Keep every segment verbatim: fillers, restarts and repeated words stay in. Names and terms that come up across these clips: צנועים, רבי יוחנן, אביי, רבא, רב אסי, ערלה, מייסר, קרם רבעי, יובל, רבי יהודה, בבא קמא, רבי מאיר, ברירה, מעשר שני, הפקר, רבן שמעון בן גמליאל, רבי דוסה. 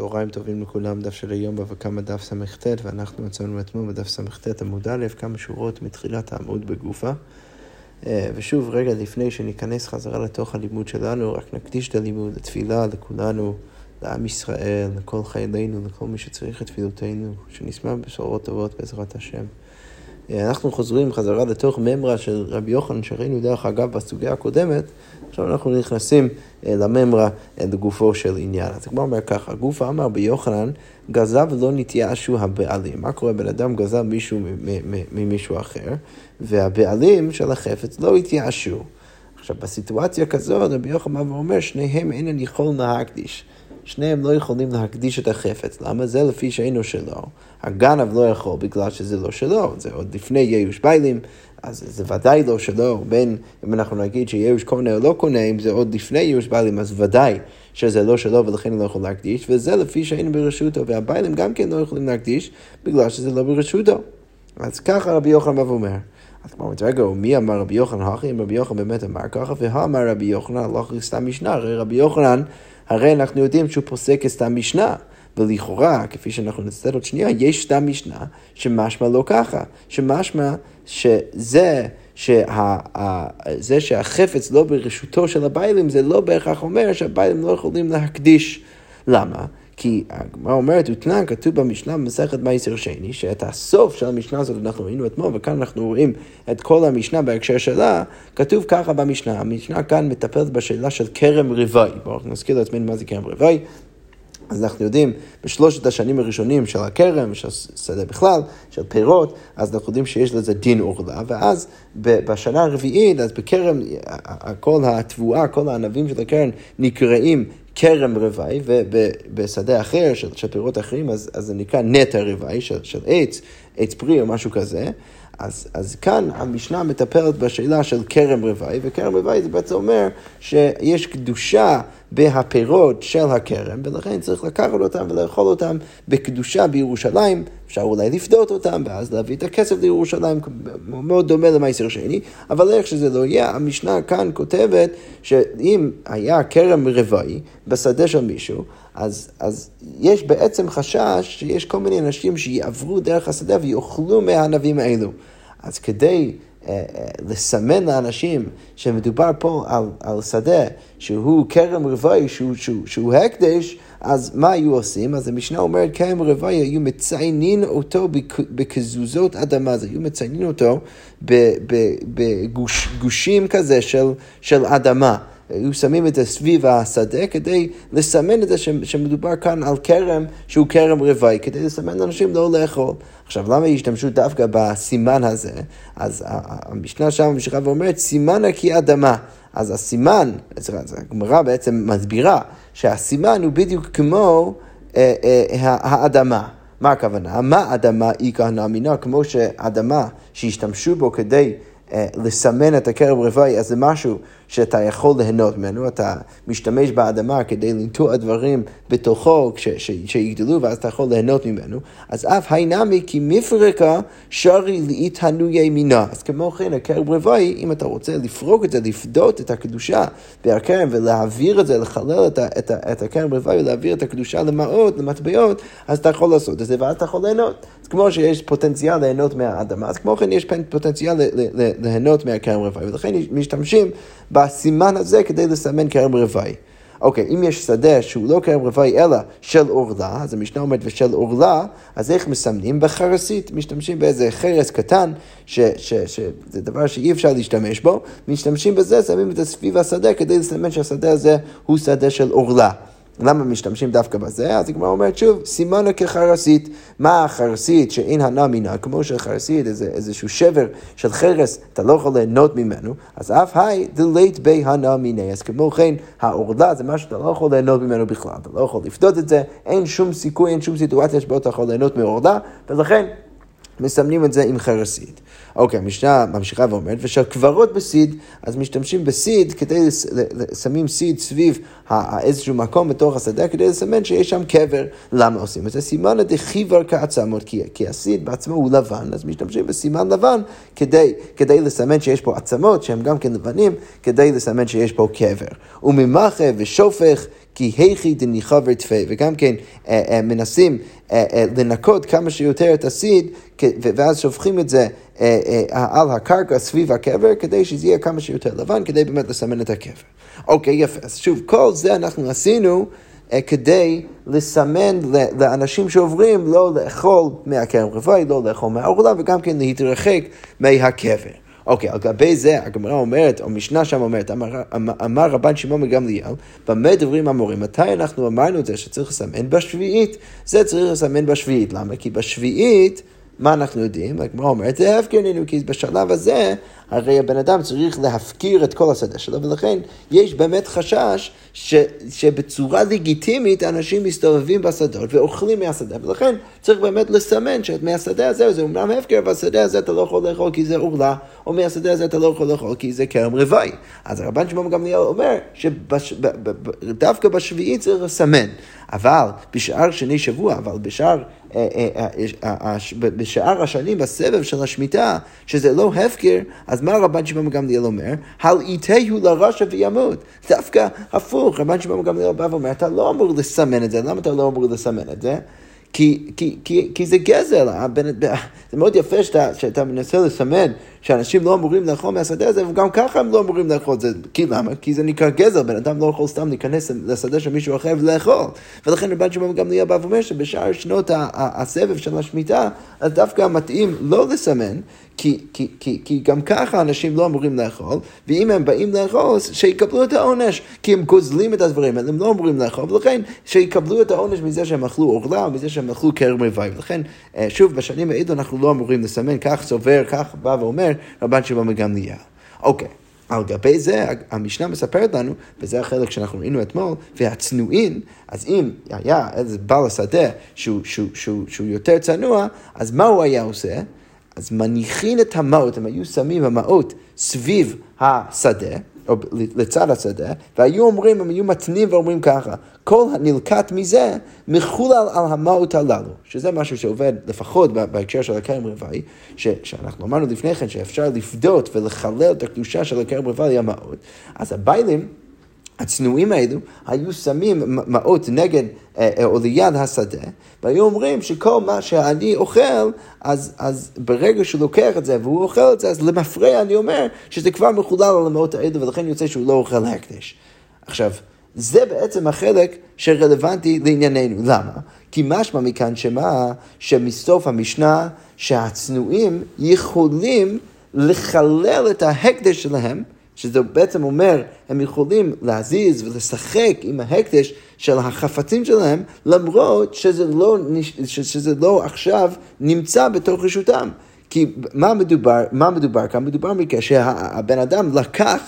צהריים טובים לכולם, דף של היום בבא קמא דף סמ"ט, ואנחנו מצאנו אתמול בדף סמ"ט עמוד א', כמה שורות מתחילת העמוד בגופה. ושוב, רגע לפני שניכנס חזרה לתוך הלימוד שלנו, רק נקדיש את הלימוד לתפילה, לכולנו, לעם ישראל, לכל חיילינו, לכל מי שצריך את תפילותינו, שנשמע בשורות טובות בעזרת השם. אנחנו חוזרים חזרה לתוך ממרה של רבי יוחנן, שראינו דרך אגב בסוגיה הקודמת. עכשיו אנחנו נכנסים לממרה לגופו של עניין. אז כבר אומר ככה, הגוף אמר ביוחנן, גזב לא נתייאשו הבעלים. מה קורה? בן אדם גזב מישהו ממישהו אחר, והבעלים של החפץ לא התייאשו. עכשיו בסיטואציה כזאת, רבי יוחנן אומר, שניהם אין אני יכול להקדיש. שניהם לא יכולים להקדיש את החפץ. למה? זה לפי שאינו שלו. הגנב לא יכול בגלל שזה לא שלו. זה עוד לפני יאיוש ביילים, אז זה ודאי לא שלו. בין, אם אנחנו נגיד שיאיוש קונה או לא קונה, אם זה עוד לפני יאיוש ביילים, אז ודאי שזה לא שלו ולכן הוא לא יכול להקדיש. וזה לפי שאינו ברשותו. והביילים גם כן לא יכולים להקדיש בגלל שזה לא ברשותו. אז ככה רבי יוחנן אומר. אז כמו מתרגע, מי אמר רבי יוחנן? האחי, אם רבי יוחנן באמת אמר ככה, והאמר רבי יוחנן, לא סתם משנה, הרי רבי יוחנן, הרי אנחנו יודעים שהוא פוסק סתם משנה, ולכאורה, כפי שאנחנו נצטט עוד שנייה, יש סתם משנה שמשמע לא ככה, שמשמע שזה, שה, זה שהחפץ לא ברשותו של הבעלים, זה לא בהכרח אומר שהבעלים לא יכולים להקדיש. למה? כי הגמרא אומרת, ותנן כתוב במשנה במסכת מייסר שני, שאת הסוף של המשנה הזאת אנחנו ראינו אתמול, וכאן אנחנו רואים את כל המשנה בהקשר שלה, כתוב ככה במשנה, המשנה כאן מטפלת בשאלה של קרם רבעי, בואו נזכיר לעצמנו מה זה קרם רבעי, אז אנחנו יודעים, בשלושת השנים הראשונים של הקרם, של שדה בכלל, של פירות, אז אנחנו יודעים שיש לזה דין ערלה, ואז בשנה הרביעית, אז בקרם, כל התבואה, כל הענבים של הקרם נקראים קרם רבעי, ובשדה אחר של, של פירות אחרים, אז, אז זה נקרא נטע רבעי של, של עץ, עץ פרי או משהו כזה, אז, אז כאן המשנה מטפלת בשאלה של קרם רבעי, וקרם רבעי זה בעצם אומר שיש קדושה בהפירות של הקרם, ולכן צריך לקחת אותם ולאכול אותם בקדושה בירושלים, אפשר אולי לפדות אותם, ואז להביא את הכסף לירושלים, מאוד דומה למעשר שני, אבל איך שזה לא יהיה, המשנה כאן כותבת שאם היה קרם רבעי בשדה של מישהו, אז, אז יש בעצם חשש שיש כל מיני אנשים שיעברו דרך השדה ויאכלו מהענבים האלו. אז כדי לסמן לאנשים שמדובר פה על, על שדה שהוא קרם רבעי, שהוא, שהוא, שהוא הקדש, אז מה היו עושים? אז המשנה אומרת, קרם רבעי היו מציינים אותו בכזוזות אדמה, אז היו מציינים אותו בגושים כזה של, של אדמה. היו שמים את זה סביב השדה כדי לסמן את זה שמדובר כאן על קרם שהוא קרם רבעי, כדי לסמן לאנשים לא לאכול. עכשיו, למה ישתמשו דווקא בסימן הזה? אז המשנה שם ממשיכה ואומרת, סימן הקיא אדמה. אז הסימן, הגמרא בעצם מסבירה שהסימן הוא בדיוק כמו אה, אה, האדמה. מה הכוונה? מה אדמה היא כהנה מינה? כמו שאדמה שהשתמשו בו כדי לסמן את הקרם רבעי, אז זה משהו שאתה יכול ליהנות ממנו, אתה משתמש באדמה כדי לנטוע דברים בתוכו ש- ש- שיגדלו, ואז אתה יכול ליהנות ממנו, אז אף הינמי כי מפרקה שרי להתענויי מינה. אז כמו כן, הקרם רבעי, אם אתה רוצה לפרוק את זה, לפדות את הקדושה בהקרם ולהעביר את זה, לחלל את, את, את הקרם רבעי ולהעביר את הקדושה למעות, למטבעות, אז אתה יכול לעשות את זה, ואז אתה יכול ליהנות. אז כמו שיש פוטנציאל ליהנות מהאדמה, אז כמו כן יש פוטנציאל ל- ל- ליהנות מהקרם רבעי, ולכן משתמשים בסימן הזה כדי לסמן קרם רבעי. אוקיי, אם יש שדה שהוא לא קרם רבעי אלא של ערלה, אז המשנה אומרת ושל ערלה, אז איך מסמנים? בחרסית, משתמשים באיזה חרס קטן, ש- ש- ש- זה דבר שאי אפשר להשתמש בו, משתמשים בזה, שמים את זה סביב השדה כדי לסמן שהשדה הזה הוא שדה של ערלה. למה משתמשים דווקא בזה? אז הגמרא אומרת שוב, סימנה כחרסית. מה החרסית שאין הנה מינה? כמו שחרסית, איזה, איזשהו שבר של חרס, אתה לא יכול ליהנות ממנו, אז אף היי, דלית בי הנה מינה. אז כמו כן, הערלה זה משהו שאתה לא יכול ליהנות ממנו בכלל, אתה לא יכול לפדות את זה, אין שום סיכוי, אין שום סיטואציה שבו אתה יכול ליהנות מערלה, ולכן מסמנים את זה עם חרסית. אוקיי, המשנה ממשיכה ואומרת, ושכברות בסיד, אז משתמשים בסיד כדי לסמים סיד סביב איזשהו מקום בתוך השדה, כדי לסמן שיש שם קבר. למה עושים את זה? סימן הדחיבר כעצמות, כי, כי הסיד בעצמו הוא לבן, אז משתמשים בסימן לבן כדי, כדי לסמן שיש פה עצמות, שהם גם כן לבנים, כדי לסמן שיש פה קבר. וממחה ושופך, כי היכי דניחה ורטפה, וגם כן מנסים לנקות כמה שיותר את הסיד, ואז שופכים את זה על הקרקע סביב הקבר, כדי שזה יהיה כמה שיותר לבן, כדי באמת לסמן את הקבר. אוקיי, יפה. אז שוב, כל זה אנחנו עשינו כדי לסמן לאנשים שעוברים לא לאכול מהקרם רבעי, לא לאכול מהערלה, וגם כן להתרחק מהקבר. אוקיי, על גבי זה, הגמרא אומרת, או משנה שם אומרת, אמר, אמר רבן שמעון בן גמליאל, במה דברים אמורים, מתי אנחנו אמרנו את זה שצריך לסמן בשביעית? זה צריך לסמן בשביעית, למה? כי בשביעית, מה אנחנו יודעים? הגמרא אומרת, זה הפקר נינו, כי בשלב הזה, הרי הבן אדם צריך להפקיר את כל השדה שלו, ולכן יש באמת חשש ש, שבצורה לגיטימית אנשים מסתובבים בשדות ואוכלים מהשדה, ולכן צריך באמת לסמן שאת מהשדה הזה, זה אומנם הפקר, והשדה הזה אתה לא יכול לאכול כי זה ערלה, או מהשדה הזה אתה לא יכול לאכול כי זה קרם רבעי. אז רבן שמעון בן גמליאל אומר שדווקא בשביעי צריך לסמן, אבל בשאר שני שבוע, אבל בשאר, בשאר השנים, בסבב של השמיטה, שזה לא הפקר, אז מה רבן שמעון בן גמליאל אומר? הלעיתהו לרשע וימות. דווקא הפוך, רבן שמעון בן גמליאל בא ואומר, אתה לא אמור לסמן את זה, למה אתה לא אמור לסמן את זה? כי, כי, כי, כי זה גזל, זה מאוד יפה שאתה, שאתה מנסה לסמן שאנשים לא אמורים לאכול מהשדה הזה, וגם ככה הם לא אמורים לאכול את זה, כי למה? כי זה נקרא גזל, בן אדם לא יכול סתם להיכנס לשדה שמישהו אחר ולאכול, ולכן רבן שמעון בן גמליאל בא ואומר שבשאר שנות הסבב של השמיטה, אז דווקא מתאים לא לסמן, כי, כי, כי, כי גם ככה אנשים לא אמורים לאכול, ואם הם באים לאכול, שיקבלו את העונש, כי הם גוזלים את הדברים, הם לא אמורים לאכול, ולכן שיקבלו את העונש מזה שהם אכלו ערלה, מזה שהם אכלו קרם רבעי. ולכן, שוב, בשנים האלה אנחנו לא אמורים לסמן, כך סובר, כך בא ואומר רבן שמעון בן גמליאל. אוקיי, על גבי זה, המשנה מספרת לנו, וזה החלק שאנחנו ראינו אתמול, והצנועים, אז אם היה איזה בעל השדה שהוא, שהוא, שהוא, שהוא יותר צנוע, אז מה הוא היה עושה? אז מניחים את המעות, הם היו שמים המעות סביב השדה, או לצד השדה, והיו אומרים, הם היו מתנים ואומרים ככה, כל הנלקט מזה מחול על, על המעות הללו, שזה משהו שעובד לפחות בהקשר של הקרם רבעי, ש, שאנחנו אמרנו לפני כן שאפשר לפדות ולחלל את הקדושה של הקרם רבעי המעות, אז הבעלים, הצנועים האלו היו שמים מעות נגד או ליד השדה, והיו אומרים שכל מה שאני אוכל, אז, אז ברגע שהוא לוקח את זה והוא אוכל את זה, אז למפרע אני אומר שזה כבר מחולל על המעות האלו, ולכן יוצא שהוא לא אוכל הקדש. עכשיו, זה בעצם החלק שרלוונטי לענייננו. למה? כי משמע מכאן שמה שמסוף המשנה שהצנועים יכולים לחלל את ההקדש שלהם, שזה בעצם אומר, הם יכולים להזיז ולשחק עם ההקדש של החפצים שלהם, למרות שזה לא, שזה לא עכשיו נמצא בתוך רשותם. כי מה מדובר, מה מדובר? כאן מדובר מכך שהבן אדם לקח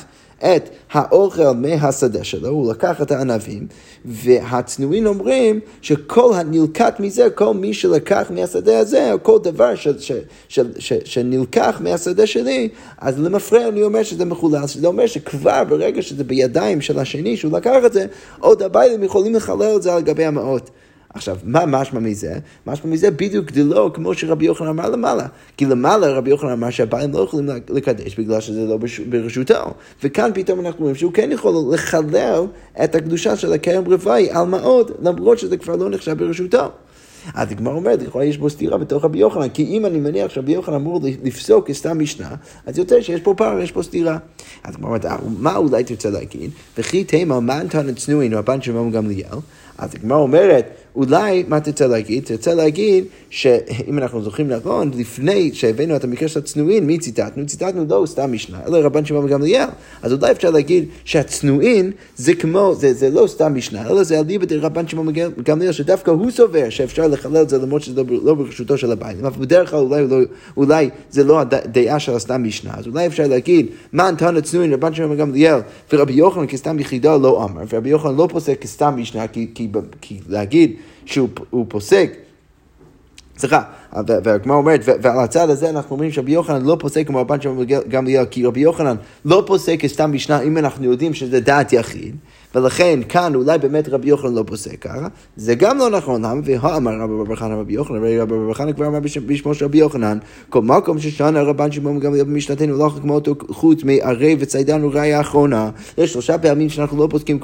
את האוכל מהשדה שלו, הוא לקח את הענבים, והצנועים אומרים שכל הנלקט מזה, כל מי שלקח מהשדה הזה, או כל דבר ש, ש, ש, ש, שנלקח מהשדה שלי, אז למפרע אני אומר שזה מחולל, שזה אומר שכבר ברגע שזה בידיים של השני שהוא לקח את זה, עוד הבעלים יכולים לחלל את זה על גבי המעות. עכשיו, מה משמע מזה? משמע מזה בדיוק דלו, כמו שרבי יוחנן אמר למעלה. כי למעלה רבי יוחנן אמר שהבעלים לא יכולים לקדש בגלל שזה לא ברשותו. וכאן פתאום אנחנו רואים שהוא כן יכול לחלל את הקדושה של הקרם רבעי על מעות, למרות שזה כבר לא נחשב ברשותו. אז הגמרא אומרת, יכול להיות יש בו סתירה בתוך רבי יוחנן, כי אם אני מניח שרבי יוחנן אמור לפסוק כסתם משנה, אז יוצא שיש פה פער, יש פה סתירה. אז הגמרא אומרת, מה אולי תרצה להגיד? וכי תימה, מה נתן הצנועים, רבן שמעון בן גמליאל? אז הגמרא אומרת, אולי, מה תרצה להגיד? תרצה להגיד שאם אנחנו זוכרים נכון, לפני שהבאנו את המקרה של הצנועים, מי ציטטנו? ציטטנו לא סתם משנה, אלא רבן שמעון בן גמליאל. אז אולי אפשר להגיד שהצנועים זה כמו, זה, זה לא סתם משנה, אלא זה אליבא דרבן שמעון בן גמליאל, שדווקא הוא סובר שאפשר לחלל את זה למרות שזה לא ברשותו של הבעלים. אבל בדרך כלל אולי, אולי, אולי זה לא הדעה של הסתם משנה. אז אולי אפשר להגיד, מה נתן הצנועים, רבן שמעון בן גמליאל, ורבי יוחנן כסתם יחידה לא אמר, ורבי יוחנן לא פוסק כסתם משנה, כי, כי, כי להגיד שהוא פוסק, סליחה, והגמרא אומרת, ועל הצד הזה אנחנו אומרים שרבי יוחנן לא פוסק כמו רבן שמעון בן גמליאל, כי רבי יוחנן לא פוסק סתם משנה אם אנחנו יודעים שזה דעת יחיד, ולכן כאן אולי באמת רבי יוחנן לא פוסק ככה, זה גם לא נכון, והאמר רבי יוחנן רבי יוחנן, רבי יוחנן כבר אמר בשמו של רבי יוחנן, כל מקום ששנה רבן שמעון בן גמליאל במשנתנו לא חכמה אותו חוץ מערב וצידן וראיה האחרונה, יש שלושה פעמים שאנחנו לא פוסקים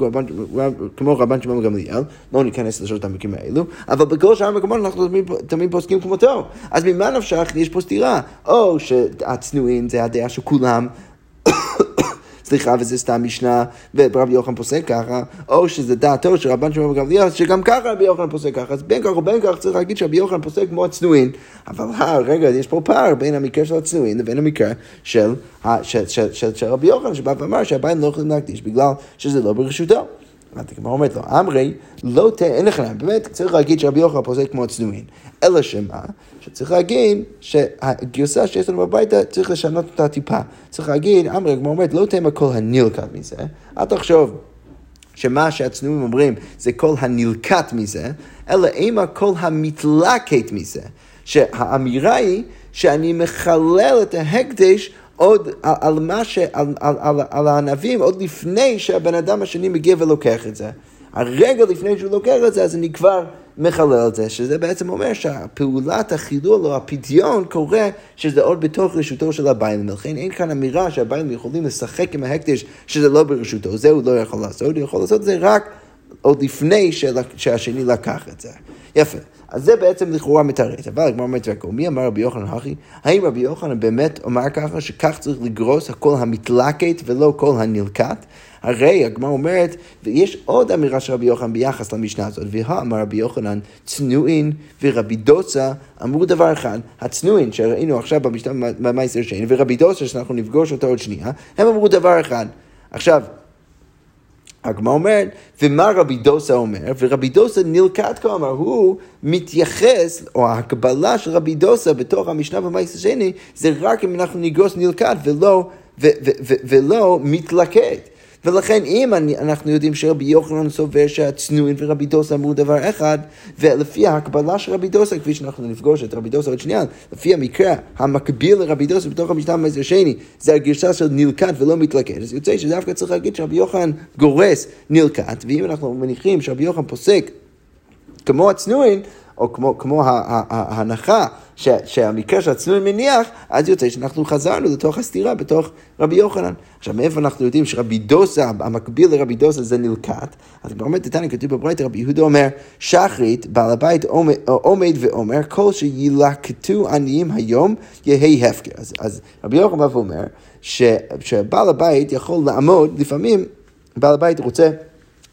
כמו רבן שמעון בן גמליאל, לא ניכנס לשלושת המקרים האלו, אבל בכל שאר המקומות אנחנו תמיד פוסקים כמותו, אז ממה נפשך יש פה סתירה, או שהצנועים זה הדעה שכולם, סליחה, וזה סתם משנה, ורבי יוחנן פוסק ככה, או שזה דעתו של רבן שמעון בן גמליאל, שגם ככה רבי יוחנן פוסק ככה, אז בין כך או בין כך צריך להגיד שרבי יוחנן פוסק כמו הצנועים, אבל רגע, יש פה פער בין המקרה של הצנועים לבין המקרה של רבי יוחנן, שבא ואמר שהבית לא יכולים להקדיש, בגלל שזה לא ברשותו. מה אומרת לו? אמרי, לא תהיה, אין לך להם, באמת צריך להגיד שרבי יוחנן פוסק כמו הצנועים, אלא שמה? שצריך להגיד שהגיוסה שיש לנו בביתה צריך לשנות אותה טיפה. צריך להגיד, אמרי, כמו אומרת, לא תהיה הכל הנלקט מזה, אל תחשוב שמה שהצנועים אומרים זה כל הנלקט מזה, אלא אימה כל המתלקט מזה, שהאמירה היא שאני מחלל את ההקדש עוד על מה ש... על, על, על, על הענבים, עוד לפני שהבן אדם השני מגיע ולוקח את זה. הרגע לפני שהוא לוקח את זה, אז אני כבר מחלל את זה, שזה בעצם אומר שהפעולת החילול או הפדיון קורה שזה עוד בתוך רשותו של הבעלים. לכן אין כאן אמירה שהבעלים יכולים לשחק עם ההקדש שזה לא ברשותו. זה הוא לא יכול לעשות, הוא יכול לעשות את זה רק עוד לפני שהשני לקח את זה. יפה. אז זה בעצם לכאורה מתארץ, אבל הגמרא אומרת רק, מי אמר רבי יוחנן הכי? האם רבי יוחנן באמת אומר ככה, שכך צריך לגרוס הכל המתלקט ולא כל הנלקט? הרי הגמרא אומרת, ויש עוד אמירה של רבי יוחנן ביחס למשנה הזאת, והאמר רבי יוחנן, צנועים ורבי דוסה, אמרו דבר אחד, הצנועים שראינו עכשיו במשנה במייסר שני, ורבי דוסה שאנחנו נפגוש אותה עוד שנייה, הם אמרו דבר אחד. עכשיו, הגמרא אומרת, ומה רבי דוסה אומר? ורבי דוסה נלקט כאמר, הוא מתייחס, או ההקבלה של רבי דוסה בתוך המשנה במייסר שני, זה רק אם אנחנו נגרוס נלקט ולא, ו- ו- ו- ולא מתלקט. ולכן אם אני, אנחנו יודעים שרבי יוחנן סובר שהצנועים ורבי דוסה אמרו דבר אחד, ולפי ההקבלה של רבי דוסה, כפי שאנחנו נפגוש את רבי דוסה עוד שנייה, לפי המקרה המקביל לרבי דוסה בתוך המשנה במייסר שני, זה הגרסה של נלקט ולא מתלקט. אז יוצא שדווקא צריך להגיד שרבי יוחנן גורס נלקט, ואם אנחנו מניחים שרבי יוחנן פוסק כמו הצנועים, או כמו, כמו ההנחה ש, שהמקרה שהצנועים מניח, אז יוצא שאנחנו חזרנו לתוך הסתירה, בתוך רבי יוחנן. עכשיו, מאיפה אנחנו יודעים שרבי דוסה, המקביל לרבי דוסה, זה נלקט? אז באמת, איתנו כתוב בברייתא, רבי יהודה אומר, שחרית, בעל הבית עומד, עומד ואומר, כל שילקטו עניים היום, יהי הפקר. אז, אז רבי יוחנן אומר, ש, שבעל הבית יכול לעמוד, לפעמים בעל הבית רוצה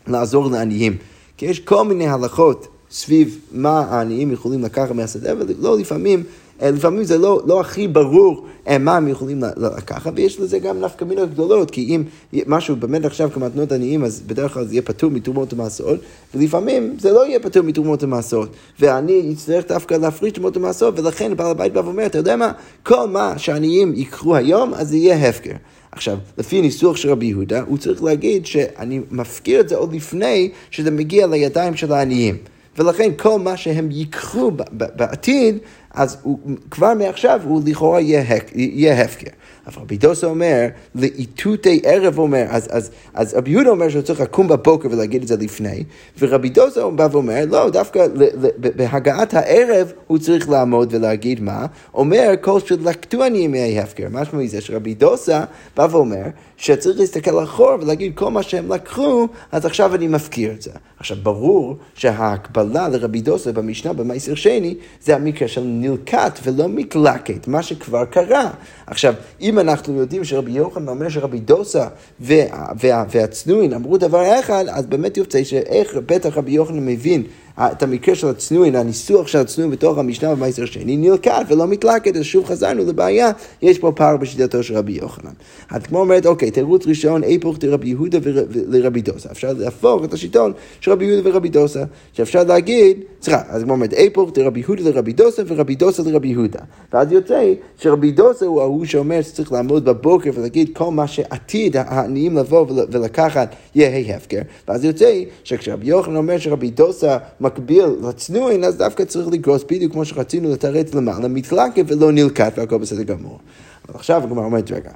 לעזור לעניים. כי יש כל מיני הלכות, סביב מה העניים יכולים לקחת מהשדה, ולא לפעמים, לפעמים זה לא, לא הכי ברור מה הם יכולים לקחת, ויש לזה גם נפקא מינות גדולות, כי אם משהו באמת עכשיו כמתנות עניים, אז בדרך כלל זה יהיה פטור מתרומות ומעשרות, ולפעמים זה לא יהיה פטור מתרומות ומעשרות, ואני אצטרך דווקא להפריש תרומות ומעשרות, ולכן בעל הבית בא ואומר, אתה יודע מה, כל מה שהעניים יקחו היום, אז זה יהיה הפקר. עכשיו, לפי ניסוח של רבי יהודה, הוא צריך להגיד שאני מפקיר את זה עוד לפני שזה מגיע לידיים של העניים. ולכן כל מה שהם ייקחו בעתיד, אז הוא, כבר מעכשיו הוא לכאורה יהיה הפקר. אבל רבי דוסה אומר, לאיתותי ערב אומר, אז, אז, אז רבי יהודה אומר שצריך לקום בבוקר ולהגיד את זה לפני, ורבי דוסה בא ואומר, לא, דווקא בהגעת הערב הוא צריך לעמוד ולהגיד מה, אומר, כל שלקטו אני ימי הפקר. משמע מזה שרבי דוסה בא ואומר, שצריך להסתכל אחור ולהגיד כל מה שהם לקחו, אז עכשיו אני מפקיר את זה. עכשיו, ברור שההקבלה לרבי דוסה במשנה במייסר שני, זה המקרה של נלקט ולא מתלקט, מה שכבר קרה. עכשיו, אם אנחנו יודעים שרבי יוחנן אומר שרבי דוסה וה, וה, והצנועים אמרו דבר אחד, אז באמת יופצה שאיך בטח רבי יוחנן מבין את המקרה של הצנועים, הניסוח של הצנועים בתוך המשנה במייסר שני, נלקט ולא מתלקט, אז שוב חזרנו לבעיה, יש פה פער בשיטתו של רבי יוחנן. אז כמו אומרת, אוקיי, תירוץ ראשון, איפוך לרבי יהודה ולרבי דוסה. אפשר להפוך את השיטון של רבי יהודה ורבי דוסה, שאפשר להגיד, צריך, אז כמו אומרת, איפוך לרבי יהודה לרבי דוסה ורבי דוסה לרבי יהודה. ואז יוצא שרבי דוסה הוא ההוא שאומר שצריך לעמוד בבוקר ולהגיד כל מה שעתיד העניים לבוא ולקחת יהיה הפקר. ואז יוצא שכשרבי יוחנן אומר שרבי דוסה מקביל לצנועין, אז דווקא צריך לגרוס בדיוק כמו שרצינו לתרץ למעלה, מתלקה ולא נלקט והכל בסדר גמור. אבל עכשיו הגמרא אומרת, רגע,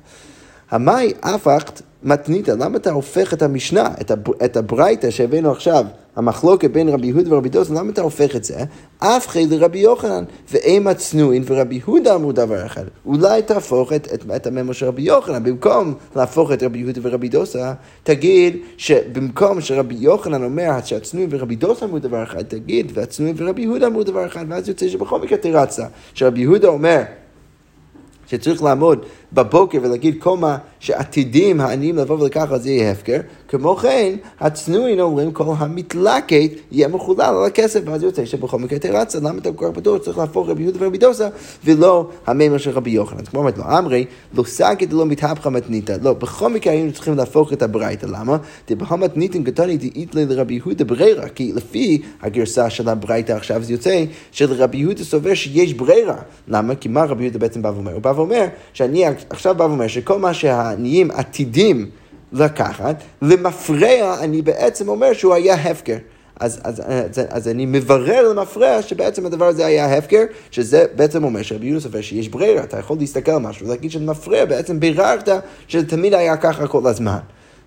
המאי הפכת מתנית, למה אתה הופך את המשנה, את, הב... את הברייתא שהבאנו עכשיו, המחלוקת בין רבי יהודה ורבי דוסה, למה אתה הופך את זה? אף חי לרבי יוחנן, ואימה צנועין, ורבי יהודה אמרו דבר אחד, אולי תהפוך את, את, את הממה של רבי יוחנן, במקום להפוך את רבי יהודה ורבי דוסה, תגיד שבמקום שרבי יוחנן אומר, שהצנועין ורבי דוסה אמרו דבר אחד, תגיד, והצנועין ורבי יהודה אמרו דבר אחד, ואז יוצא שבכל מקרה תרצה, שרבי יהודה אומר, שצריך לעמוד בבוקר ולהגיד כל מה שעתידים העניים לבוא ולקח, אז יהיה הפקר. כמו כן, הצנועים אומרים, כל המתלקת יהיה מחולל על הכסף, ואז יוצא שבכל מקרה תרצה, למה אתה כל כך בטוח, צריך להפוך רבי יהודה ורבי דוסה, ולא המאמר של רבי יוחנן. כמו אומרת לו, אמרי, לא סגת ולא מתהפכה מתניתא. לא, בכל מקרה היינו צריכים להפוך את הברייתא. למה? דבהא מתניתין קטני דאיתלי לרבי יהודה ברירא, כי לפי הגרסה של הברייתא עכשיו זה יוצא, שלרבי יהודה סובר שיש ברירא. למה? כי מה רבי יהודה בעצם בא ואומר? הוא בא ואומר שאני עכשיו בא ואומר שכל מה שהעניים עתידים לקחת, למפרע אני בעצם אומר שהוא היה הפקר. אז, אז, אז, אז אני מברר למפרע שבעצם הדבר הזה היה הפקר, שזה בעצם אומר שרבי יהודה סובר שיש ברירה, אתה יכול להסתכל על משהו, להגיד שמפרע בעצם ביררת שתמיד היה ככה כל הזמן.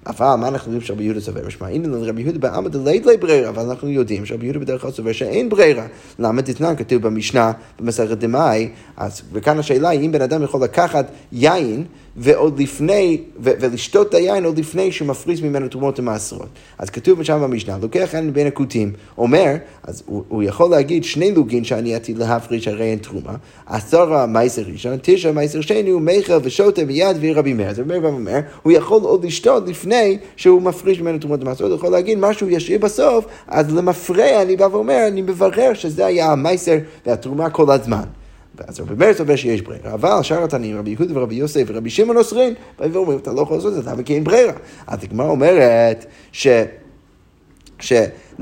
אבל מה אנחנו יודעים שרבי יהודה סובר? משמע, הנה לרבי יהודה בעמא דלית לי ברירה, אבל אנחנו יודעים שרבי יהודה בדרך כלל סובר שאין ברירה. למה תתנן? כתוב במשנה, במסכת דמאי, אז, וכאן השאלה היא אם בן אדם יכול לקחת יין, ועוד לפני, ו- ולשתות את היין עוד לפני שמפריס ממנו תרומות ומעשרות. אז כתוב שם במשנה, לוקח יין בין הכותים, אומר, אז הוא, הוא יכול להגיד שני לוגין שאני עתיד להפריש הרי אין תרומה, עשרה מייסר ראשון, תשע מייסר שני, הוא מייחל ושוטה מיד ורבי מאיר. אז רבי אומר, הוא יכול עוד לשתות לפני שהוא מפריש ממנו תרומות ומעשרות, הוא יכול להגיד משהו ישיר בסוף, אז למפרע אני בא ואומר, אני מברר שזה היה המייסר והתרומה כל הזמן. אז רבי מאיר סובר שיש ברירה, אבל שאר התנאים, רבי יהודה ורבי יוסי ורבי שמעון אוסרים, ואומרים, אתה לא יכול לעשות את זה, אבל כי אין ברירה. אז הגמרא אומרת ש... ש...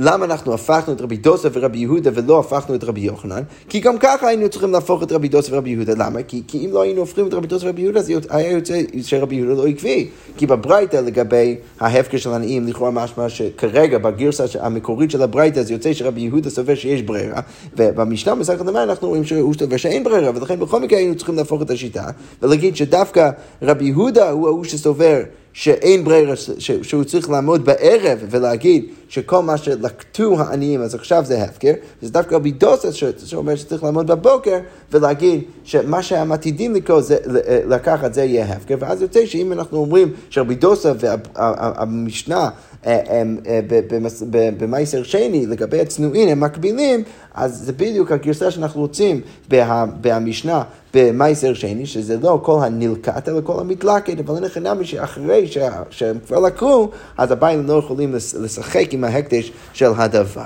למה אנחנו הפכנו את רבי דוסה ורבי יהודה ולא הפכנו את רבי יוחנן? כי גם ככה היינו צריכים להפוך את רבי דוסה ורבי יהודה. למה? כי, כי אם לא היינו הופכים את רבי דוסה ורבי יהודה, אז היה יוצא שרבי יהודה לא עקבי. כי בברייתא לגבי ההפקר של עניים, לכאורה משמע שכרגע בגרסה המקורית של הברייתא, אז יוצא שרבי יהודה סובר שיש ברירה, ובמשנה מסכת דמאי אנחנו רואים שהוא סובר שאין ברירה, ולכן בכל מקרה היינו צריכים להפוך את השיטה, ולהגיד שדווקא רבי יהודה הוא ההוא שסובר שאין ברירה, שהוא צריך לעמוד בערב ולהגיד שכל מה שלקטו העניים, אז עכשיו זה הפקר, וזה דווקא רבי דוסה שאומר שצריך לעמוד בבוקר ולהגיד שמה שהם עתידים לקחת זה יהיה הפקר, ואז יוצא שאם אנחנו אומרים שרבי דוסה והמשנה במייסר שני לגבי הצנועים הם מקבילים, אז זה בדיוק הגרסה שאנחנו רוצים במשנה במייסר שני, שזה לא כל הנלקט אלא כל המתלקט, אבל אין חינמי שאחרי שהם כבר לקחו, אז הבאים לא יכולים לשחק עם ההקדש של הדבר.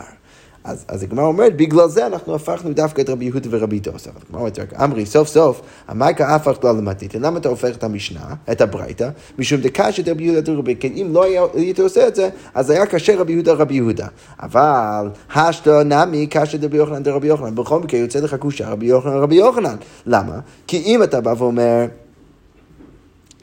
אז, אז הגמרא אומרת, בגלל זה אנחנו הפכנו דווקא את רבי יהודה ורבי דוסה. אבל הגמרא אומרת, אמרי, סוף סוף, המאיקה הפכת לה למתנית, למה אתה הופך את המשנה, את הברייתא, משום דקש את רבי יהודה ורבי, כי אם לא היית עושה את זה, אז היה קשה רבי יהודה רבי יהודה. אבל, השתא נמי, קש את רבי יוחנן דרבי יוחנן, בכל מקרה יוצא לך קושה רבי יוחנן רבי יוחנן. למה? כי אם אתה בא ואומר,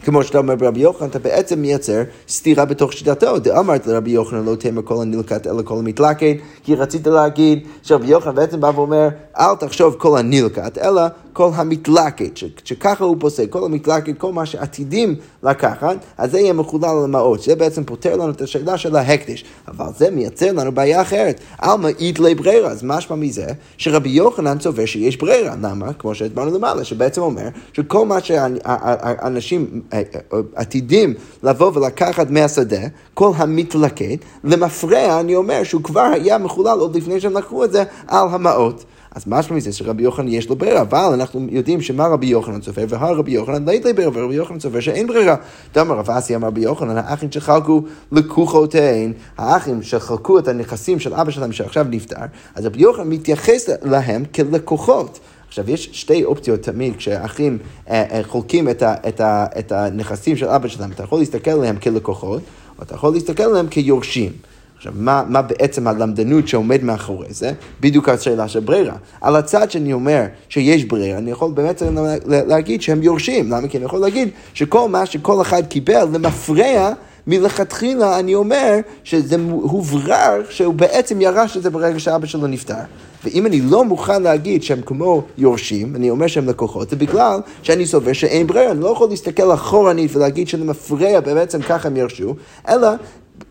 כמו שאתה אומר ברבי יוחנן, אתה בעצם מייצר סתירה בתוך שיטתו. דאמרת לרבי יוחנן לא תימא כל הנלקט אלא כל המתלקט, כי רצית להגיד שרבי יוחנן בעצם בא ואומר, אל תחשוב כל הנלקט, אלא כל המתלקט, ש- שככה הוא פוסק, כל המתלקט, כל מה שעתידים לקחת, אז זה יהיה מחולל על המעות, שזה בעצם פותר לנו את השאלה של ההקדש, אבל זה מייצר לנו בעיה אחרת, אלמה איתלי ברירה, אז משמע מזה שרבי יוחנן סובר שיש ברירה, למה? כמו שהדברנו למעלה, שבעצם אומר שכל מה שאנשים עתידים לבוא ולקחת מהשדה, כל המתלקט, למפרע אני אומר שהוא כבר היה מחולל עוד לפני שהם לקחו את זה על המעות. אז משמע מזה שרבי יוחנן יש לו ברירה, אבל אנחנו יודעים שמה רבי יוחנן סופר, והרבי יוחנן לא יתלי ברירה, ורבי יוחנן סופר שאין ברירה. דמר רב אסי אמר רבי יוחנן, האחים שחלקו לקוחותיהן, האחים שחלקו את הנכסים של אבא שלהם שעכשיו נפטר, אז רבי יוחנן מתייחס להם כלקוחות. עכשיו, יש שתי אופציות תמיד כשאחים אה, אה, חולקים את, ה, את, ה, את הנכסים של אבא שלהם, אתה יכול להסתכל עליהם כלקוחות, או אתה יכול להסתכל עליהם כיורשים. עכשיו, מה, מה בעצם הלמדנות שעומד מאחורי זה? בדיוק השאלה של ברירה. על הצד שאני אומר שיש ברירה, אני יכול באמת להגיד שהם יורשים. למה? כי אני יכול להגיד שכל מה שכל אחד קיבל למפרע, מלכתחילה אני אומר שזה הוברר שהוא בעצם ירש את זה ברגע שאבא שלו נפטר. ואם אני לא מוכן להגיד שהם כמו יורשים, אני אומר שהם לקוחות, זה בגלל שאני סובר שאין ברירה, אני לא יכול להסתכל אחורנית ולהגיד שאני מפריע בעצם ככה הם ירשו, אלא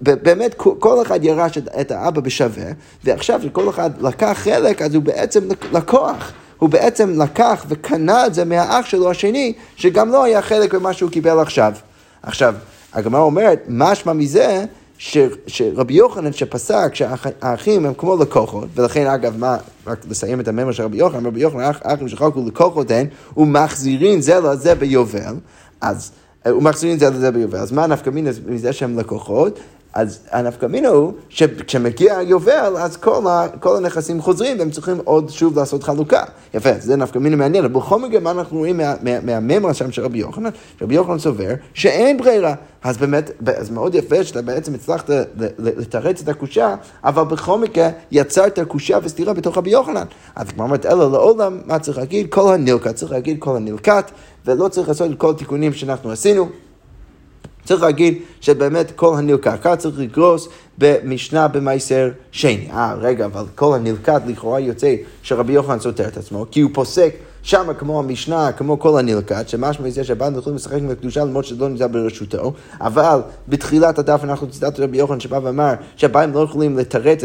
באמת כל אחד ירש את, את האבא בשווה, ועכשיו שכל אחד לקח חלק, אז הוא בעצם לקוח. הוא בעצם לקח וקנה את זה מהאח שלו השני, שגם לא היה חלק במה שהוא קיבל עכשיו. עכשיו, הגמרא אומרת, משמע מזה ש, שרבי יוחנן שפסק שהאחים הם כמו לקוחות, ולכן אגב, מה, רק לסיים את המאמר של רבי יוחנן, רבי יוחנן, האח, האחים שחלקו לקוחות הן, ומחזירים זה לזה ביובל, אז, ומחזירים זה לזה ביובל, אז מה נפקא מינה מזה שהם לקוחות? אז הנפקמינו הוא שכשמגיע יובל, אז כל, ה, כל הנכסים חוזרים, והם צריכים עוד שוב לעשות חלוקה. יפה, זה נפקמינו מעניין. בכל מגע, מה אנחנו רואים מה, מה, מהממרה שם של רבי יוחנן? רבי יוחנן סובר שאין ברירה. אז באמת, אז מאוד יפה שאתה בעצם הצלחת לתרץ את הקושה, אבל בכל מגע יצרת קושה וסתירה בתוך רבי יוחנן. אז כמו אומרת, אלא לעולם, מה צריך להגיד? כל הנלקט, צריך להגיד כל הנלקט, ולא צריך לעשות כל תיקונים שאנחנו עשינו. צריך להגיד שבאמת כל הנלקט צריך לגרוס במשנה במייסר שני. אה, רגע, אבל כל הנלקט לכאורה יוצא שרבי יוחנן סותר את עצמו, כי הוא פוסק שם כמו המשנה, כמו כל הנלקט, שמשמע זה שבאנו יכולים לשחק עם הקדושה למרות שלא נמצא ברשותו, אבל בתחילת הדף אנחנו ציטטנו רבי יוחנן שבא ואמר שהבאים לא יכולים לתרץ,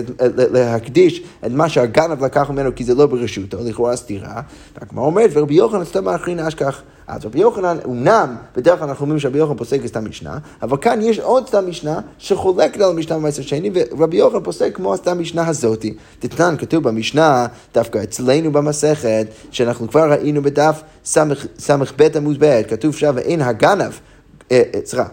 להקדיש את מה שהגנב לקח ממנו כי זה לא ברשותו, לכאורה סתירה. רק מה אומרת, ורבי יוחנן סתם מאחרין אשכח. אז רבי יוחנן, אמנם, בדרך כלל אנחנו אומרים שרבי יוחנן פוסק סתם משנה, אבל כאן יש עוד סתם משנה שחולקת על משנה במעשר שני, ורבי יוחנן פוסק כמו הסתם משנה הזאת. תתנן, כתוב במשנה, דווקא אצלנו במסכת, שאנחנו כבר ראינו בדף סמך בית עמוד בית, כתוב שם, ואין הגנב, סליחה,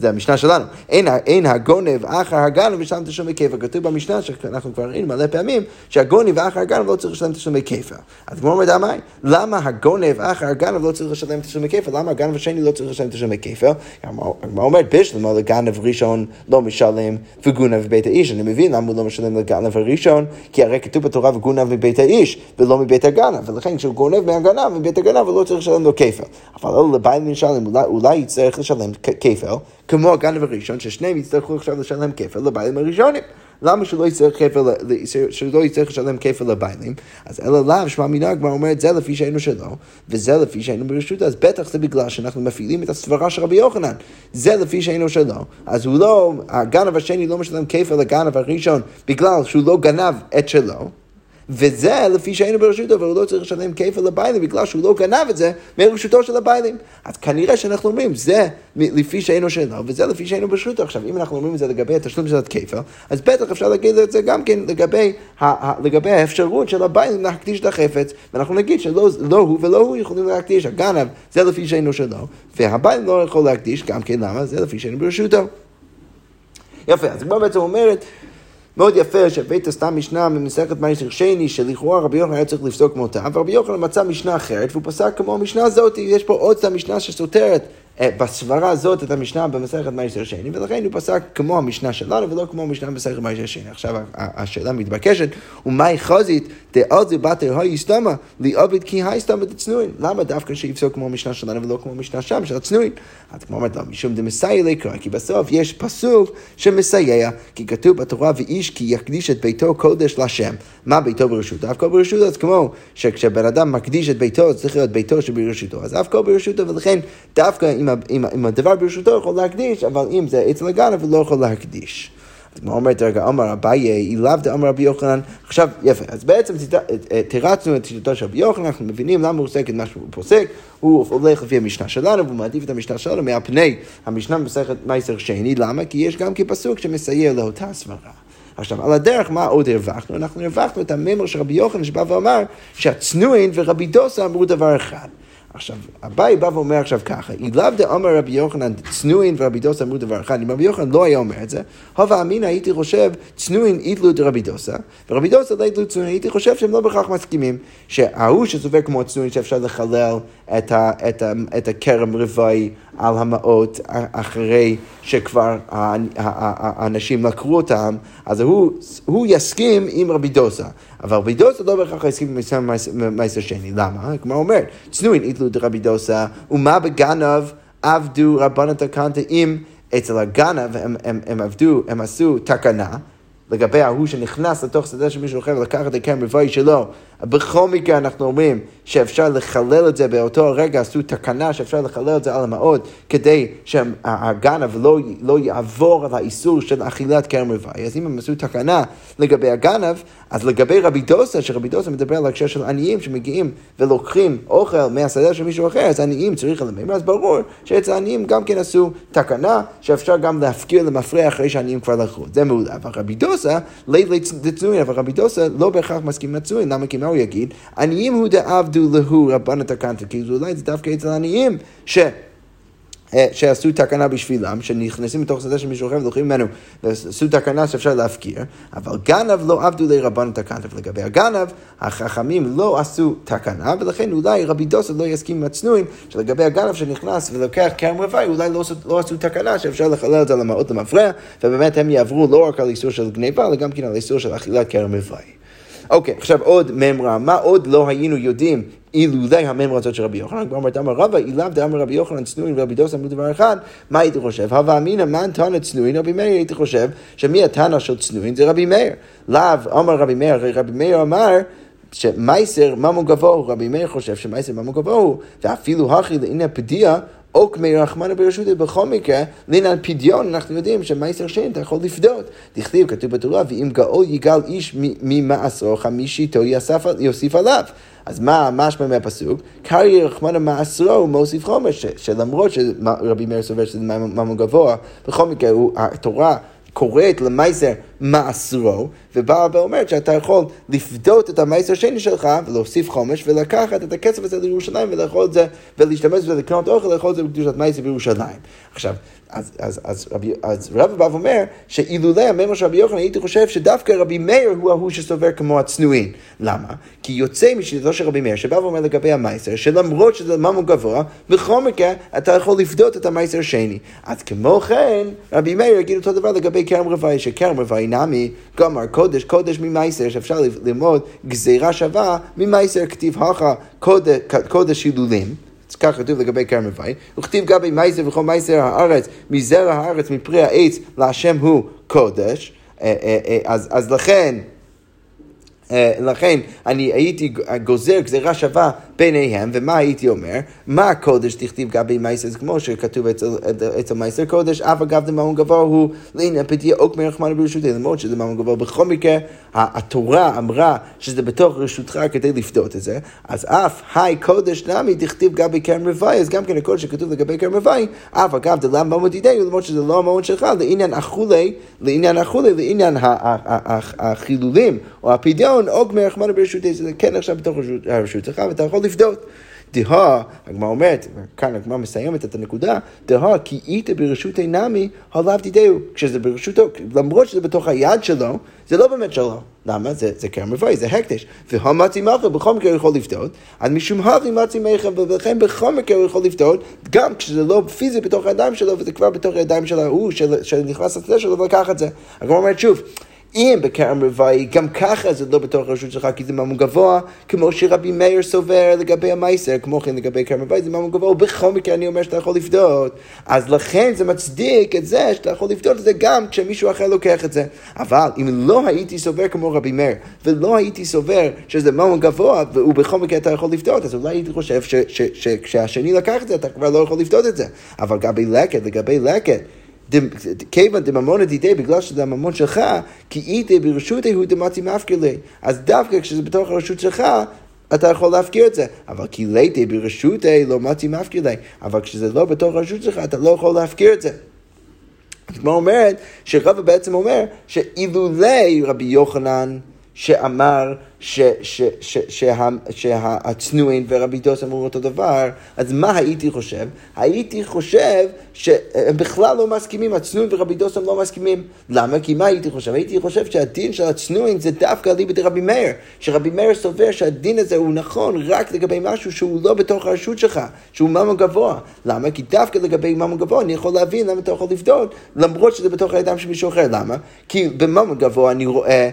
זה המשנה שלנו, אין הגונב אחר הגנב משלם תשלומי כיפה. כתוב במשנה שאנחנו כבר ראינו מלא פעמים שהגונב אחר הגנב לא צריך לשלם תשלומי כיפה. אז כמו אומרת אמי, למה הגונב אחר הגנב לא צריך לשלם תשלומי כיפה? למה הגנב השני לא צריך לשלם תשלומי כיפה? כמו אומרת בשלמה, לגנב ראשון לא משלם וגונב מבית האיש. אני מבין למה הוא לא משלם לגנב הראשון, כי הרי כתוב בתורה וגונב מבית האיש ולא מבית הגנב, ולכן כשהוא גונב מהגנב מבית הגנב לא צריך לשלם לו כיפה. אבל לבעל משלם, אולי יצטרך לשלם כיפה כמו הגנב הראשון, ששניהם יצטרכו עכשיו לשלם כפל לבעלים הראשונים. למה שלא יצטרך לשלם כפל לבעלים? אז אלא לאו, שמע מינה, כבר אומרת, זה לפי שהיינו שלו, וזה לפי שהיינו ברשות, אז בטח זה בגלל שאנחנו מפעילים את הסברה של רבי יוחנן. זה לפי שהיינו שלו, אז הוא לא, הגנב השני לא משלם כפל לגנב הראשון, בגלל שהוא לא גנב את שלו, וזה לפי שהיינו ברשותו, אבל הוא לא צריך לשלם כיפה לבעלים, בגלל שהוא לא גנב את זה מרשותו של הבעלים. אז כנראה שאנחנו אומרים, זה לפי שהיינו שלו, וזה לפי שהיינו ברשותו. עכשיו, אם אנחנו אומרים את זה לגבי התשלום של הכיפה, אז בטח אפשר להגיד את זה גם כן לגבי, לגבי האפשרות של הבעלים להקדיש את החפץ, ואנחנו נגיד שלא לא הוא ולא הוא יכולים להקדיש. הגנב, זה לפי שהיינו שלו, והבעלים לא יכול להקדיש גם כן, למה? זה לפי שהיינו ברשותו. יפה, אז כבר בעצם אומרת, מאוד יפה שהבאת סתם משנה ממסכת מעשר שני, שלכאורה רבי יוחנן היה צריך לפסוק כמותה, אבל רבי יוחנן מצא משנה אחרת, והוא פסק כמו המשנה הזאת. יש פה עוד סתם משנה שסותרת בסברה הזאת את המשנה במסכת מעשר שני, ולכן הוא פסק כמו המשנה שלנו, ולא כמו המשנה במסכת מעשר שני. עכשיו השאלה מתבקשת, ומאי חזית דאזי בתר היסתמה, לעבד כי היסתמה דצנועים. למה דווקא שיפסוק כמו המשנה שלנו, ולא כמו המשנה שם של הצנועים? אז כמו אומרת, לא, משום דמסייע לקרוא, כי בסוף יש פסוק שמסייע, כי כתוב בתורה, ואיש כי יקדיש את ביתו קודש לשם. מה ביתו ברשותו? אף כל ברשותו. אז כמו שכשבן אדם מקדיש את ביתו, צריך להיות ביתו שברשותו, אז אף כל ברשותו, ולכן דווקא אם אם, אם הדבר ברשותו יכול להקדיש, אבל אם זה אצל הגנב, הוא לא יכול להקדיש. אז מה אומרת, רגע, אמר אביי, אליו דאמר רבי יוחנן. עכשיו, יפה, אז בעצם תרצנו את שיטתו של רבי יוחנן, אנחנו מבינים למה הוא עוסק את מה שהוא פוסק, הוא הולך לפי המשנה שלנו, והוא מעדיף את המשנה שלנו מהפני המשנה במסכת מעשר שני. למה? כי יש גם כפסוק שמסייע לאותה סברה. עכשיו, על הדרך, מה עוד הרווחנו? אנחנו הרווחנו את המאמר של רבי יוחנן, שבא ואמר שהצנועים ורבי דוסה אמרו דבר אחד. עכשיו, אביי בא ואומר עכשיו ככה, אילב דאמר רבי יוחנן, צנועים ורבי דוסה אמרו דבר אחד. אם רבי יוחנן לא היה אומר את זה, הווה אמינא הייתי חושב, צנועים איתלו את רבי דוסה, ורבי דוסה לא איתלו צנועים, הייתי חושב שהם לא בכך מסכימים, שההוא שסובר כמו צנועים שאפשר לחלל את, ה, את, ה, את הקרם רבעי על המעות אחרי שכבר האנשים לקרו אותם, אז הוא, הוא יסכים עם רבי דוסה. אבל רבי דוסה לא בכך הסכים עם מעשר שני. למה? כמו אומר, צנועים איתלו דרבי דוסה, ומה בגנב עבדו רבנן תקנת, אם אצל הגנב הם, הם, הם עבדו, הם עשו תקנה, לגבי ההוא שנכנס לתוך שדה של מישהו אחר, לקחת את קרם רבעי שלו, בכל מקרה אנחנו אומרים שאפשר לחלל את זה באותו רגע, עשו תקנה שאפשר לחלל את זה על המאוד, כדי שהגנב לא, לא יעבור על האיסור של אכילת קרם רבעי. אז אם הם עשו תקנה לגבי הגנב, אז לגבי רבי דוסה, שרבי דוסה מדבר על הקשר של עניים שמגיעים ולוקחים אוכל מהשדה של מישהו אחר, אז עניים צריך לממר, אז ברור שאצל עניים גם כן עשו תקנה, שאפשר גם להפקיר למפרע אחרי שעניים כבר לקחו. זה מעולה. אבל רבי דוסה, לצנועים, אבל רבי דוסה לא בהכרח מסכים לצנועים. למה? כי מה הוא יגיד? עניים הוא דעבדו להו רבן התקנת, כי אולי זה דווקא אצל עניים ש... שעשו תקנה בשבילם, שנכנסים בתוך שדה של מישהו אחר ולוקחים ממנו, ועשו תקנה שאפשר להפקיר, אבל גנב לא עבדו לרבן תקנת, ולגבי הגנב, החכמים לא עשו תקנה, ולכן אולי רבי דוסה לא יסכים עם הצנועים, שלגבי הגנב שנכנס ולוקח קרם רבעי, אולי לא, לא עשו תקנה שאפשר לחלל את זה למעות למפרע, ובאמת הם יעברו לא רק על איסור של גניבה, אלא גם כן על איסור של אכילת קרם רבעי. אוקיי, עכשיו עוד ממרה, מה עוד לא היינו יודעים אילולי הממרה הזאת של רבי יוחנן? כבר אמרת אמר רבא, אילב דאמר רבי יוחנן צנועים ורבי דוסה אמרו דבר אחד, מה הייתי חושב? הווה אמינא מן תנא צנועים, רבי מאיר, הייתי חושב שמי התנא של צנועים זה רבי מאיר. לאו אמר רבי מאיר, רבי מאיר אמר שמייסר ממו גבוהו, רבי מאיר חושב שמייסר ממו גבוהו, ואפילו הכי לעניין פדיעה, אוק מרחמנה ברשותי, בכל מקרה, לינן פדיון, אנחנו יודעים שמעשר שני, אתה יכול לפדות. דכתיב, כתוב בתורה, ואם גאול יגאל איש ממעשרו, חמישיתו יוסיף עליו. אז מה משמע מהפסוק? קרי רחמנה מעשרו הוא מוסיף חומר, שלמרות שרבי מאיר סובר שזה ממון גבוה, בכל מקרה, התורה קוראת למעשר מעשרו, ובאה ואומרת שאתה יכול לפדות את המעשר שני שלך, ולהוסיף חומש, ולקחת את הכסף הזה לירושלים, ולאכול את זה, ולהשתמש בזה לקנות אוכל, לאכול את זה בקדושת מעשר בירושלים. עכשיו, אז, אז, אז, רבי, אז רבי בא ואומר, שאילולי הממרה של רבי יוחנן, הייתי חושב שדווקא רבי מאיר הוא ההוא שסובר כמו הצנועים. למה? כי יוצא משלטו של רבי מאיר, שבא ואומר לגבי המעשר, שלמרות שזה ממון גבוה, בכל מקרה, אתה יכול לפדות את המעשר שני. אז כמו כן, רבי מאיר יגיד אותו דבר לגבי קרם רבעי, שקרם רבעי נמי, גמר קודש, קודש ממייסר, שאפשר ללמוד גזירה שווה ממייסר, כתיב הכה קודש, קודש שילולים. כך כתוב לגבי קרם רבעי, וכתיב גבי מייסר וכל מייסר הארץ, מזרע הארץ, מפרי העץ, להשם הוא קודש. אז, אז לכן, לכן אני הייתי גוזר גזירה שווה ביניהם, ומה הייתי אומר? מה הקודש תכתיב גבי מייסר, כמו שכתוב אצל מייסר קודש, אף אגב למעון גבוה הוא, להנה פתיה עוק מרחמנה ברשותי, למרות שזה מעון גבוה, בכל מקרה, התורה אמרה שזה בתוך רשותך כדי לפדות את זה, אז אף היי קודש נמי תכתיב גבי קרם רבעי, אז גם כן הכל שכתוב לגבי קרם רבעי, אף אגב דלם במות ידי, למרות שזה לא המעון שלך, לעניין החולי, לעניין החולי, לעניין החילולים, או הפדיון, עוק מרחמנה ברשותי, זה כן עכשיו בתוך רשותך, ואתה יכול לפדות. דהה, הגמרא אומרת, כאן הגמרא מסיימת את הנקודה, דהה, כי איתה ברשותי נמי, הלאו תדעו, כשזה ברשותו, למרות שזה בתוך היד שלו, זה לא באמת שלו. למה? זה, זה קרם רבעי, זה הקדש. והמצי מאחר, בכל מקרה יכול לפתות, אז משום הרי מצי מאחר, ולכן בכל מקרה יכול לפתות, גם כשזה לא פיזי בתוך הידיים שלו, וזה כבר בתוך הידיים של ההוא, שנכנס לצדה שלו, ולקח את זה. הגמרא אומרת שוב, אם בקרם רבעי, גם ככה זה לא בתוך הרשות שלך, כי זה ממון גבוה, כמו שרבי מאיר סובר לגבי המייסר, כמו כן לגבי קרם רבעי, זה ממון גבוה, ובכל מקרה אני אומר שאתה יכול לפדות, אז לכן זה מצדיק את זה, שאתה יכול לפדות את זה גם כשמישהו אחר לוקח את זה. אבל אם לא הייתי סובר כמו רבי מאיר, ולא הייתי סובר שזה ממון גבוה, ובכל מקרה אתה יכול לפדות, אז אולי הייתי חושב שכשהשני לקח את זה, אתה כבר לא יכול לפדות את זה. אבל לגבי לקט, לגבי לקט, כיוון דממון עתידי, בגלל שזה הממון שלך, כי איתי ברשותי הוא דמצי מפקיר לי. אז דווקא כשזה בתוך הרשות שלך, אתה יכול להפקיר את זה. אבל כי ליתי ברשותי לא מצי מפקיר לי. אבל כשזה לא בתוך הרשות שלך, אתה לא יכול להפקיר את זה. כמו אומרת, שרבא בעצם אומר, שאילולי רבי יוחנן, שאמר שהצנועים ורבי דוסה אמרו אותו דבר, אז מה הייתי חושב? הייתי חושב שהם בכלל לא מסכימים, הצנועים ורבי דוסה לא מסכימים. למה? כי מה הייתי חושב? הייתי חושב שהדין של הצנועים זה דווקא ליבת רבי מאיר, שרבי מאיר סובר שהדין הזה הוא נכון רק לגבי משהו שהוא לא בתוך הרשות שלך, שהוא ממון גבוה. למה? כי דווקא לגבי ממון גבוה אני יכול להבין למה אתה יכול לפדות, למרות שזה בתוך הידיים של מישהו אחר. למה? כי בממון גבוה אני רואה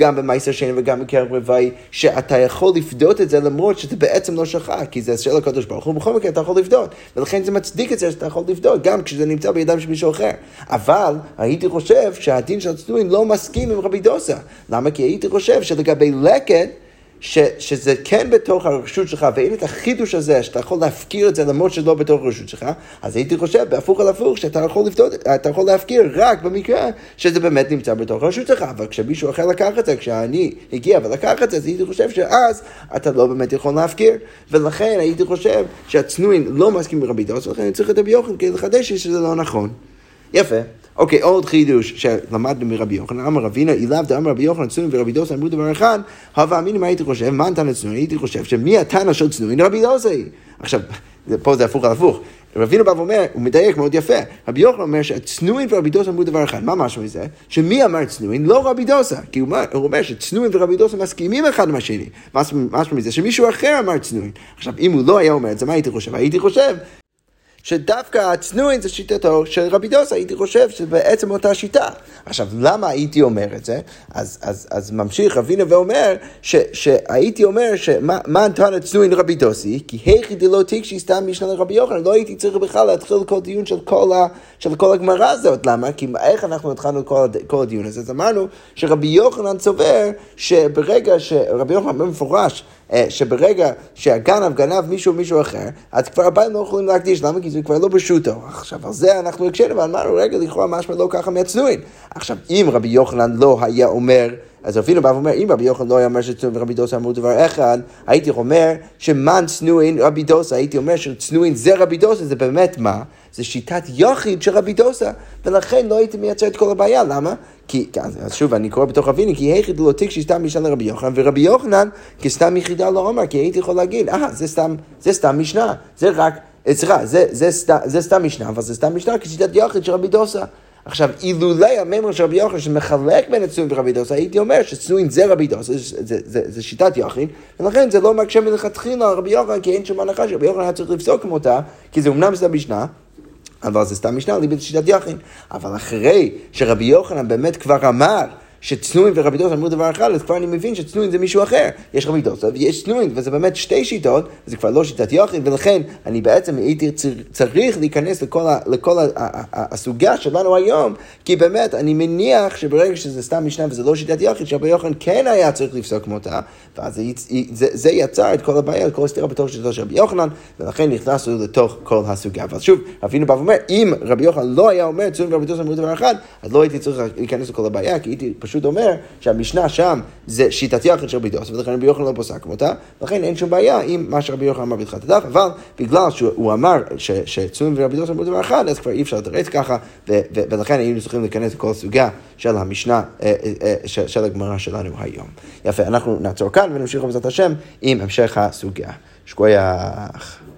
גם במייסר שני וגם בקרם רבעי, שאתה יכול לפדות את זה למרות שאתה בעצם לא שכח, כי זה של הקדוש ברוך הוא, בכל מקרה אתה יכול לפדות, ולכן זה מצדיק את זה שאתה יכול לפדות, גם כשזה נמצא בידם של מישהו אחר. אבל הייתי חושב שהדין של הצנועים לא מסכים עם רבי דוסה. למה? כי הייתי חושב שלגבי לקט, ש, שזה כן בתוך הרשות שלך, ואין את החידוש הזה, שאתה יכול להפקיר את זה למרות שלא בתוך הרשות שלך, אז הייתי חושב, בהפוך על הפוך, שאתה יכול לפתות, אתה יכול להפקיר רק במקרה שזה באמת נמצא בתוך הרשות שלך, אבל כשמישהו אחר לקח את זה, כשאני הגיע ולקח את זה, אז הייתי חושב שאז אתה לא באמת יכול להפקיר, ולכן הייתי חושב שהצנועים לא מסכים עם רבי דוסה, ולכן אני צריך את רבי יוחנן, כי לחדש לי שזה לא נכון. יפה. אוקיי, עוד חידוש שלמדנו מרבי יוחנן, אמר רבינו, אליו דאמר רבי יוחנן, צנועים ורבי דוסה אמרו דבר אחד, הווה אמינא, מה הייתי חושב? מה נתן לצנועים? הייתי חושב שמי התנא של צנועים? רבי דוסה. עכשיו, פה זה הפוך על הפוך. רבינו בא ואומר, הוא מדייק מאוד יפה. רבי יוחנן אומר שהצנועים ורבי דוסה אמרו דבר אחד. מה משהו מזה? שמי אמר צנועים? לא רבי דוסה. כי הוא אומר שצנועים ורבי דוסה מסכימים אחד עם השני. משהו מזה שמישהו אחר אמר צנועים. עכשיו, אם הוא לא היה אומר את זה, מה הייתי חושב? הייתי חושב שדווקא הצנועים זה שיטתו של רבי דוסה, הייתי חושב שבעצם אותה שיטה. עכשיו, למה הייתי אומר את זה? אז, אז, אז ממשיך רבינו ואומר, ש, שהייתי אומר, שמה, מה נתן הצנועים רבי דוסי? כי היכי דלא תקשי סתם משנה לרבי יוחנן, לא הייתי צריך בכלל להתחיל כל דיון של כל, ה, של כל הגמרא הזאת. למה? כי איך אנחנו התחלנו כל, כל הדיון הזה? אז אמרנו שרבי יוחנן צובר, שברגע שרבי יוחנן במפורש, שברגע שהגנב גנב מישהו מישהו אחר, אז כבר הבאים לא יכולים להקדיש, למה? כי זה כבר לא פשוטו. עכשיו, על זה אנחנו הקשנו, אבל אמרנו, רגע, לכאורה משמע לא ככה מהצנועים. עכשיו, אם רבי יוחנן לא היה אומר, אז אפילו בא ואומר, אם רבי יוחנן לא היה אומר שצנועים ורבי דוסה אמרו דבר אחד, הייתי אומר שמן צנועים רבי דוסה, הייתי אומר שצנועים זה רבי דוסה, זה באמת מה? זה שיטת יחיד של רבי דוסה, ולכן לא הייתי מייצר את כל הבעיה, למה? כי, אז שוב, אני קורא בתוך רבינו, כי היחיד לא תיק שסתם משנה לרבי יוחנן, ורבי יוחנן כסתם יחידה לא אומר, כי הייתי יכול להגיד, אה, זה סתם, זה סתם משנה, זה רק, סליחה, זה, זה, סת, זה סתם משנה, אבל זה סתם משנה כשיטת יחיד של רבי דוסה. עכשיו, אילולי הממר של רבי יוחנן שמחלק בין הצנועים ורבי דוסה, הייתי אומר שצנועים זה רבי דוסה, זה, זה, זה, זה שיטת יחיד, ולכן זה לא מקשה מלכתחילה על רבי יוחנן, כי אין שום הנחה שרבי יוחנן היה צריך לפסוק אותה, כי זה אומנם סתם משנה, אבל זה סתם משנה, ליבת שיטת יחיד. אבל אחרי שרבי יוחנן באמת כבר אמר, שצנועים ורבי דוסה אמרו דבר אחד, אז כבר אני מבין שצנועים זה מישהו אחר. יש רבי דוסה ויש צנועים, וזה באמת שתי שיטות, וזה כבר לא שיטת יחיד, ולכן אני בעצם הייתי צריך להיכנס לכל, ה, לכל ה, ה, ה, הסוגיה שלנו היום, כי באמת אני מניח שברגע שזה סתם משנה וזה לא שיטת יחיד, שרבי יוחנן כן היה צריך לפסוק מותה, ואז זה, זה, זה יצר את כל הבעיה, את כל הסתירה בתוך שיטתו של רבי יוחנן, ולכן נכנסו לתוך כל הסוגיה. ואז שוב, רבינו בא ואומר, אם רבי יוחנן לא היה אומר צנועים ורבי דוסה אמרו דבר אחד, אז לא הייתי צריך להיכנס לכל הבעיה, כי הייתי פשוט אומר שהמשנה שם זה שיטת יחיד של רבי דוסה, ולכן רבי יוחנן לא פוסק אותה, ולכן אין שום בעיה עם מה שרבי יוחנן אמר בתחילת הדף, אבל בגלל שהוא אמר שצנועים ורבי דוסה אמרו דבר אחד, אז כבר אי אפשר לתרץ ככה, ולכן היינו צריכים להיכנס לכל הסוגיה של המשנה, של הגמרא שלנו היום. יפה, אנחנו נעצור כאן ונמשיך בעזרת השם עם המשך הסוגיה. שקוייך.